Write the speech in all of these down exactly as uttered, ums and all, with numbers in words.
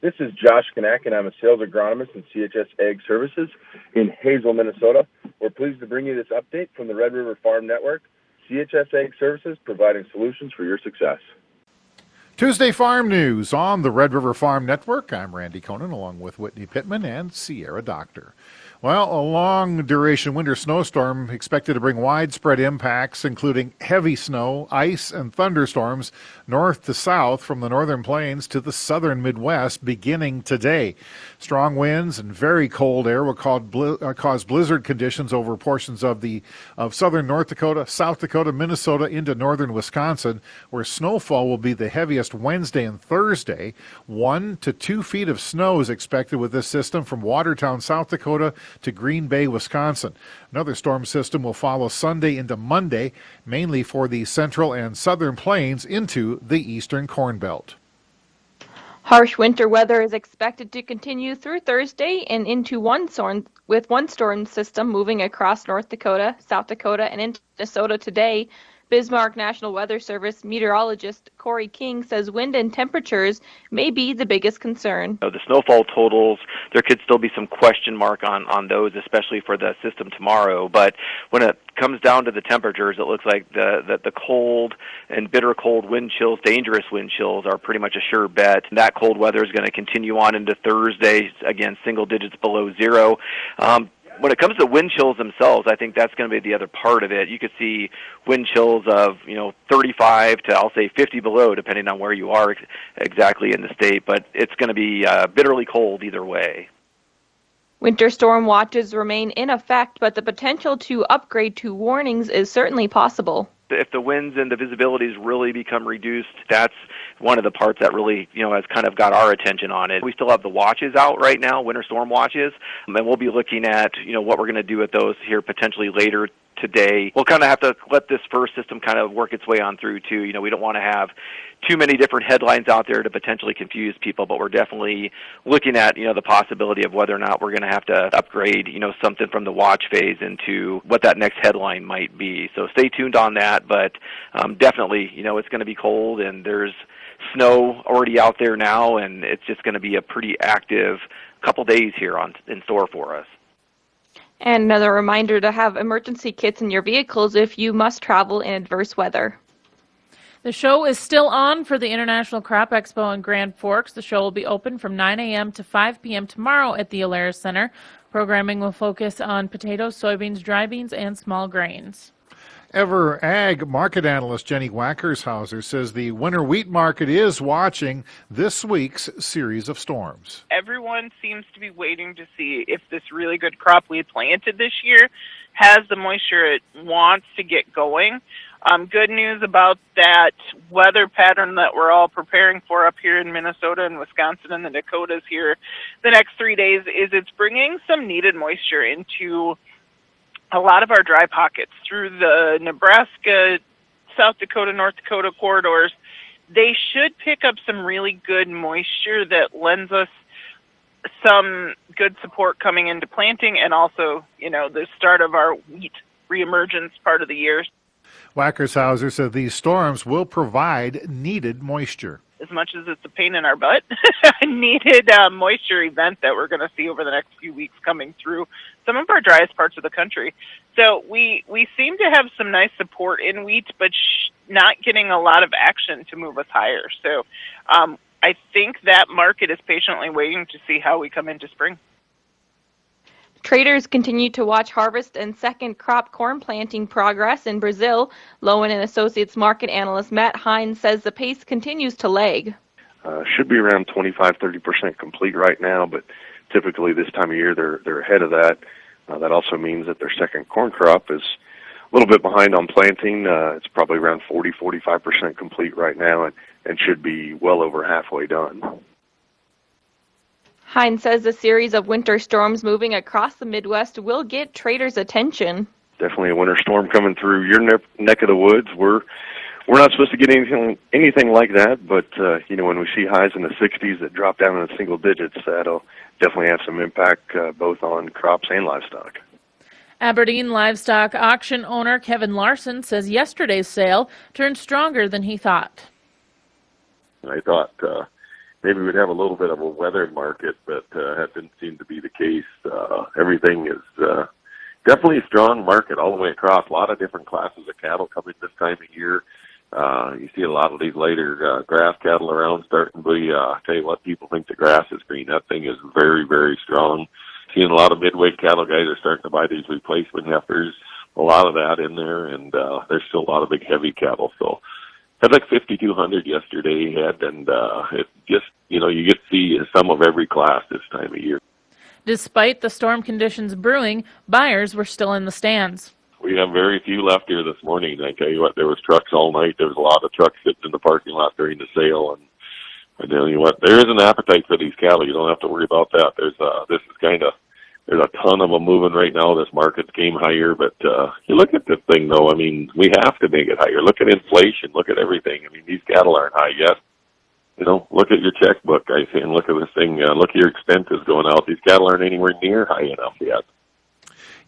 This is Josh Kanak, and I'm a sales agronomist in C H S Ag Services in Hazel, Minnesota. We're pleased to bring you this update from the Red River Farm Network. C H S Ag Services, providing solutions for your success. Tuesday Farm News on the Red River Farm Network. I'm Randy Conan, along with Whitney Pittman and Sierra Doctor. Well, a long-duration winter snowstorm expected to bring widespread impacts, including heavy snow, ice, and thunderstorms north to south from the northern plains to the southern Midwest beginning today. Strong winds and very cold air will cause blizzard conditions over portions of the of southern North Dakota, South Dakota, Minnesota, into northern Wisconsin, where snowfall will be the heaviest Wednesday and Thursday. One to two feet of snow is expected with this system from Watertown, South Dakota, to Green Bay, Wisconsin. Another storm system will follow Sunday into Monday, mainly for the central and southern plains into the eastern Corn Belt. Harsh winter weather is expected to continue through Thursday and into one storm, with one storm system moving across North Dakota, South Dakota, and into Minnesota today. Bismarck National Weather Service meteorologist Corey King says wind and temperatures may be the biggest concern. The snowfall totals, there could still be some question mark on, on those, especially for the system tomorrow. But when it comes down to the temperatures, it looks like the, the, the cold and bitter cold wind chills, dangerous wind chills, are pretty much a sure bet. And that cold weather is going to continue on into Thursday, again, single digits below zero. Um, When it comes to wind chills themselves, I think that's going to be the other part of it. You could see wind chills of, you know, thirty-five to, I'll say, fifty below, depending on where you are exactly in the state. But it's going to be uh, bitterly cold either way. Winter storm watches remain in effect, but the potential to upgrade to warnings is certainly possible. If the winds and the visibilities really become reduced, that's one of the parts that really, you know, has kind of got our attention on it. We still have the watches out right now, winter storm watches, and we'll be looking at, you know, what we're going to do with those here potentially later today. We'll kind of have to let this first system kind of work its way on through, too. You know, we don't want to have too many different headlines out there to potentially confuse people, but we're definitely looking at, you know, the possibility of whether or not we're going to have to upgrade, you know, something from the watch phase into what that next headline might be. So stay tuned on that, but um, definitely, you know, it's going to be cold, and there's snow already out there now, and it's just going to be a pretty active couple days here on in store for us. And another reminder to have emergency kits in your vehicles if you must travel in adverse weather. The show is still on for the International Crop Expo in Grand Forks. The show will be open from nine a.m. to five p.m. tomorrow at the Alaris Center. Programming will focus on potatoes, soybeans, dry beans, and small grains. Ever Ag market analyst Jenny Wackershauser says the winter wheat market is watching this week's series of storms. Everyone seems to be waiting to see if this really good crop we planted this year has the moisture it wants to get going. Um, good news about that weather pattern that we're all preparing for up here in Minnesota and Wisconsin and the Dakotas here the next three days is it's bringing some needed moisture into a lot of our dry pockets through the Nebraska, South Dakota, North Dakota corridors. They should pick up some really good moisture that lends us some good support coming into planting and also, you know, the start of our wheat reemergence part of the year. Wackershauser said these storms will provide needed moisture. As much as it's a pain in our butt, needed uh, moisture event that we're going to see over the next few weeks coming through some of our driest parts of the country. So we we seem to have some nice support in wheat, but sh- not getting a lot of action to move us higher. So um, I think that market is patiently waiting to see how we come into spring. Traders continue to watch harvest and second crop corn planting progress in Brazil. Loewen and Associates market analyst Matt Hines says the pace continues to lag. Uh, should be around twenty-five to thirty percent complete right now, but typically this time of year they're they're ahead of that. Uh, that also means that their second corn crop is a little bit behind on planting. Uh, it's probably around forty to forty-five percent complete right now and, and should be well over halfway done. Hines says the series of winter storms moving across the Midwest will get traders' attention. Definitely a winter storm coming through your ne- neck of the woods. We're we're not supposed to get anything anything like that, but uh, you know, when we see highs in the sixties that drop down in the single digits, that'll definitely have some impact uh, both on crops and livestock. Aberdeen livestock auction owner Kevin Larson says yesterday's sale turned stronger than he thought. I thought. Uh, maybe we'd have a little bit of a weathered market, but uh, that didn't seem to be the case. Uh, everything is uh, definitely a strong market all the way across. A lot of different classes of cattle coming this time of year. Uh, you see a lot of these later uh, grass cattle around starting to be, uh, I tell you what, people think the grass is green. That thing is very, very strong. Seeing a lot of midweight cattle guys are starting to buy these replacement heifers, a lot of that in there, and uh, there's still a lot of big, heavy cattle. So had like fifty-two hundred yesterday head, and uh, it just, you know, you get to see some of every class this time of year. Despite the storm conditions brewing, buyers were still in the stands. We have very few left here this morning. I tell you what, there was trucks all night. There was a lot of trucks sitting in the parking lot during the sale, and I tell you what, there is an appetite for these cattle. You don't have to worry about that. There's uh, this is kind of there's a ton of them moving right now. This market's game higher, but uh, you look at this thing though. I mean, we have to make it higher. Look at inflation. Look at everything. I mean, these cattle aren't high yet. You know, look at your checkbook, guys, and look at this thing. Uh, look at your expenses going out. These cattle aren't anywhere near high enough yet.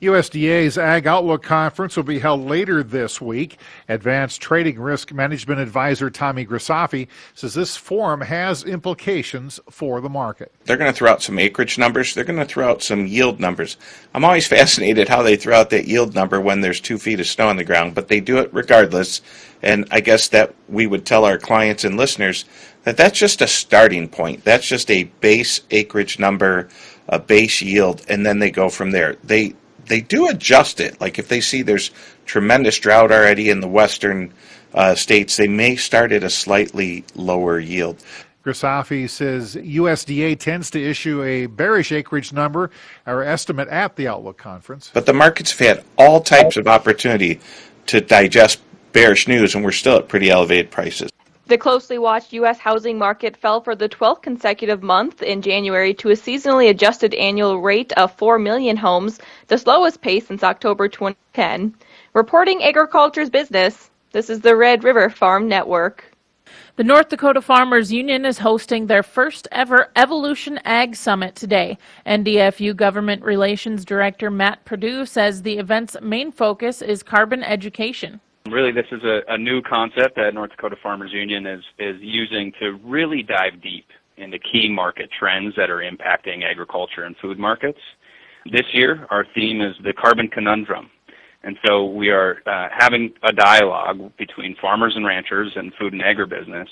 U S D A's Ag Outlook Conference will be held later this week. Advanced Trading Risk Management Advisor Tommy Grisafi says this forum has implications for the market. They're going to throw out some acreage numbers. They're going to throw out some yield numbers. I'm always fascinated how they throw out that yield number when there's two feet of snow on the ground, but they do it regardless. And I guess that we would tell our clients and listeners that that's just a starting point. That's just a base acreage number, a base yield, and then they go from there. They They do adjust it. Like if they see there's tremendous drought already in the western uh, states, they may start at a slightly lower yield. Grisafi says U S D A tends to issue a bearish acreage number or estimate at the Outlook Conference. But the markets have had all types of opportunity to digest bearish news, and we're still at pretty elevated prices. The closely watched U S housing market fell for the twelfth consecutive month in January to a seasonally adjusted annual rate of four million homes, the slowest pace since October twenty ten. Reporting Agriculture's Business, this is the Red River Farm Network. The North Dakota Farmers Union is hosting their first ever Evolution Ag Summit today. N D F U Government Relations Director Matt Perdue says the event's main focus is carbon education. Really, this is a, a new concept that North Dakota Farmers Union is, is using to really dive deep into key market trends that are impacting agriculture and food markets. This year, our theme is the carbon conundrum. And so we are uh, having a dialogue between farmers and ranchers and food and agribusiness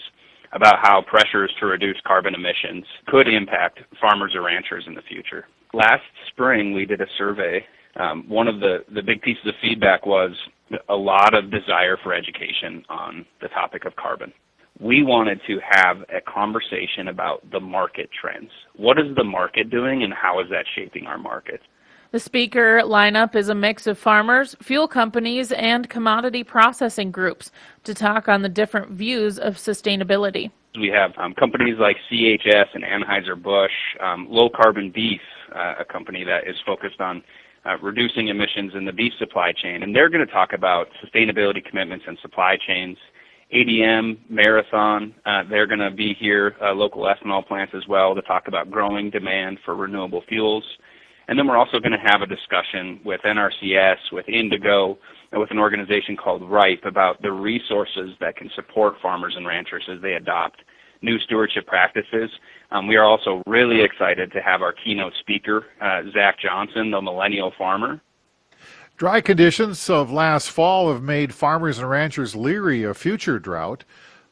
about how pressures to reduce carbon emissions could impact farmers or ranchers in the future. Last spring, we did a survey. Um, one of the, the big pieces of feedback was a lot of desire for education on the topic of carbon. We wanted to have a conversation about the market trends. What is the market doing and how is that shaping our markets? The speaker lineup is a mix of farmers, fuel companies, and commodity processing groups to talk on the different views of sustainability. We have um, companies like C H S and Anheuser-Busch, um, Low Carbon Beef, uh, a company that is focused on Uh, reducing emissions in the beef supply chain, and they're going to talk about sustainability commitments and supply chains. A D M, Marathon, uh, they're going to be here, uh, local ethanol plants as well, to talk about growing demand for renewable fuels. And then we're also going to have a discussion with N R C S, with Indigo, and with an organization called RIPE about the resources that can support farmers and ranchers as they adopt new stewardship practices. Um, we are also really excited to have our keynote speaker, uh, Zach Johnson, the millennial farmer. Dry conditions of last fall have made farmers and ranchers leery of future drought.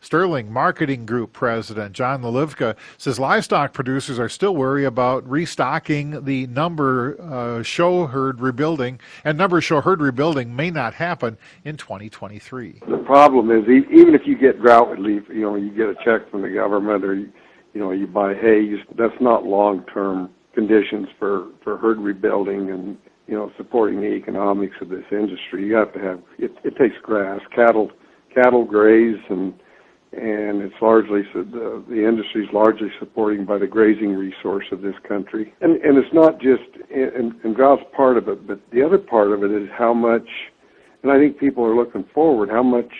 Sterling Marketing Group President John Lelivka says livestock producers are still worried about restocking the number uh, show herd rebuilding, and number show herd rebuilding may not happen in twenty twenty-three. The problem is, even if you get drought relief, you know, you get a check from the government or, you know, you buy hay, that's not long-term conditions for, for herd rebuilding and, you know, supporting the economics of this industry. You have to have, it, it takes grass, cattle, cattle graze, and and it's largely, the, the industry is largely supported by the grazing resource of this country. And, and it's not just, and, and drought's part of it, but the other part of it is how much, and I think people are looking forward, how much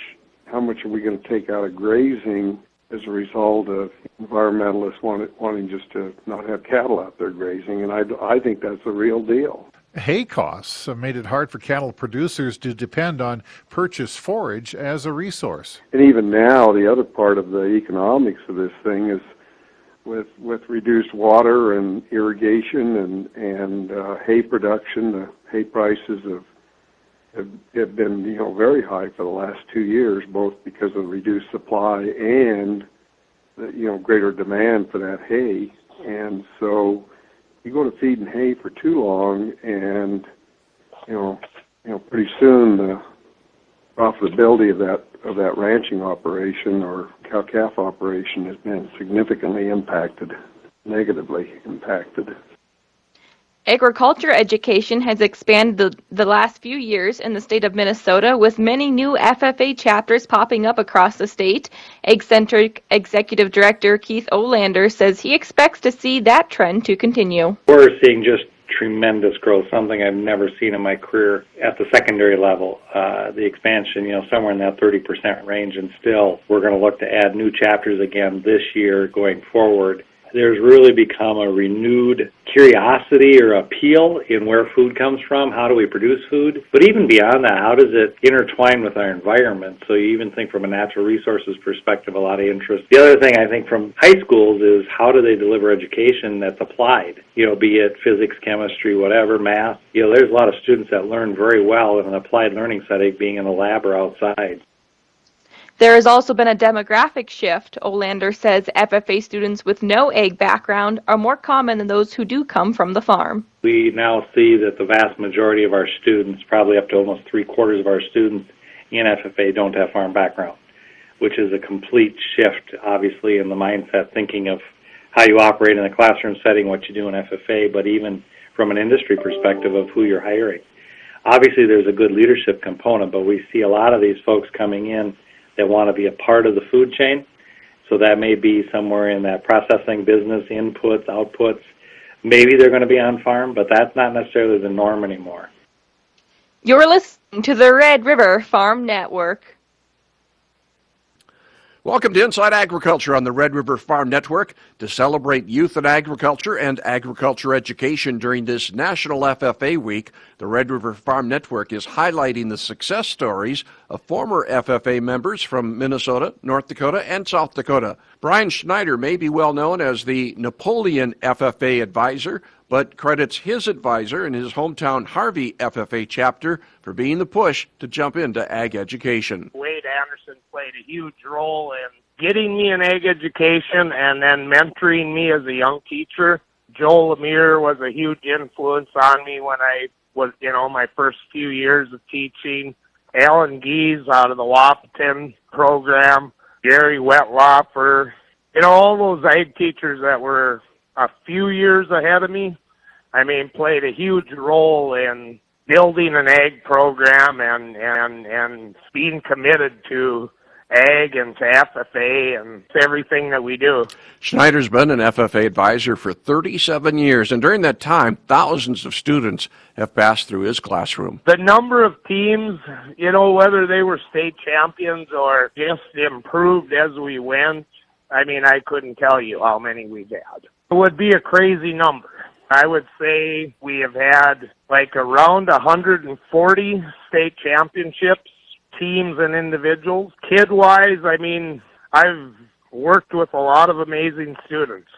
how much are we going to take out of grazing as a result of environmentalists want, wanting just to not have cattle out there grazing, and I, I think that's the real deal. Hay costs have made it hard for cattle producers to depend on purchase forage as a resource. And even now, the other part of the economics of this thing is with with reduced water and irrigation and and uh, hay production. The hay prices have, have have been you know very high for the last two years, both because of reduced supply and the, you know greater demand for that hay. And so you go to feed and hay for too long, and you know you know pretty soon the profitability of that of that ranching operation or cow-calf operation has been significantly impacted, negatively impacted. Agriculture education has expanded the, the last few years in the state of Minnesota, with many new F F A chapters popping up across the state. Ag-centric Executive Director Keith Olander says he expects to see that trend to continue. We're seeing just tremendous growth, something I've never seen in my career at the secondary level. Uh, the expansion, you know, somewhere in that thirty percent range, and still we're going to look to add new chapters again this year going forward. There's really become a renewed curiosity or appeal in where food comes from, how do we produce food, but even beyond that, how does it intertwine with our environment? So you even think from a natural resources perspective, a lot of interest. The other thing I think from high schools is how do they deliver education that's applied, you know, be it physics, chemistry, whatever, math. You know, there's a lot of students that learn very well in an applied learning setting, being in a lab or outside. There has also been a demographic shift. Olander says F F A students with no ag background are more common than those who do come from the farm. We now see that the vast majority of our students, probably up to almost three-quarters of our students in F F A, don't have farm background, which is a complete shift, obviously, in the mindset, thinking of how you operate in a classroom setting, what you do in F F A, but even from an industry perspective of who you're hiring. Obviously, there's a good leadership component, but we see a lot of these folks coming in that want to be a part of the food chain. So that may be somewhere in that processing business, inputs, outputs. Maybe they're going to be on farm, but that's not necessarily the norm anymore. You're listening to the Red River Farm Network. Welcome to Inside Agriculture on the Red River Farm Network. To celebrate youth in agriculture and agriculture education during this National F F A Week, the Red River Farm Network is highlighting the success stories of former F F A members from Minnesota, North Dakota, and South Dakota. Brian Schneider may be well known as the Napoleon F F A advisor, but credits his advisor in his hometown Harvey F F A chapter for being the push to jump into ag education. Wade Anderson played a huge role in getting me an ag education and then mentoring me as a young teacher. Joel Lemire was a huge influence on me when I was, you know, my first few years of teaching. Alan Gies out of the Wahpeton program, Gary Wetlaufer, you know, all those ag teachers that were a few years ahead of me, I mean, played a huge role in building an ag program and, and, and being committed to ag and to F F A and everything that we do. Schneider's been an F F A advisor for thirty-seven years, and during that time, thousands of students have passed through his classroom. The number of teams, you know, whether they were state champions or just improved as we went, I mean, I couldn't tell you how many we've had. It would be a crazy number. I would say we have had like around one hundred forty state championships, teams and individuals. Kid-wise, I mean, I've worked with a lot of amazing students.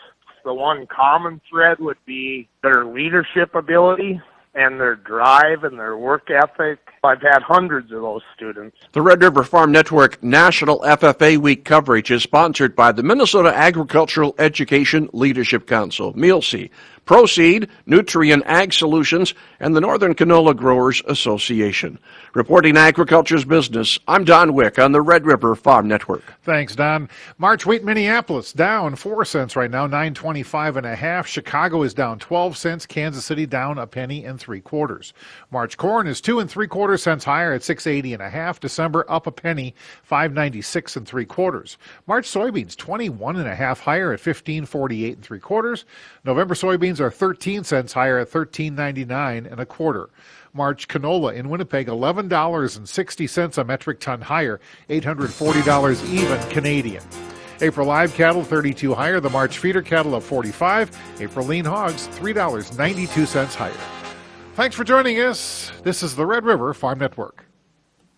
The one common thread would be their leadership ability and their drive and their work ethic. I've had hundreds of those students. The Red River Farm Network National F F A Week coverage is sponsored by the Minnesota Agricultural Education Leadership Council, M E L C, Proseed, Nutrien Ag Solutions, and the Northern Canola Growers Association. Reporting Agriculture's Business, I'm Don Wick on the Red River Farm Network. Thanks, Don. March wheat Minneapolis down four cents right now, nine twenty-five and a half. Chicago is down twelve cents. Kansas City down a penny and three quarters. March corn is two and three quarters cents higher at six eighty and a half. December up a penny, five ninety-six and three quarters. March soybeans twenty-one and a half higher at fifteen forty-eight and three quarters. November soybeans are thirteen cents higher at thirteen ninety-nine and a quarter. March canola in Winnipeg eleven dollars and sixty cents a metric ton higher, eight hundred forty dollars even Canadian. April live cattle thirty-two higher. The March feeder cattle up forty-five. April lean hogs three dollars and ninety-two cents higher. Thanks for joining us. This is the Red River Farm Network.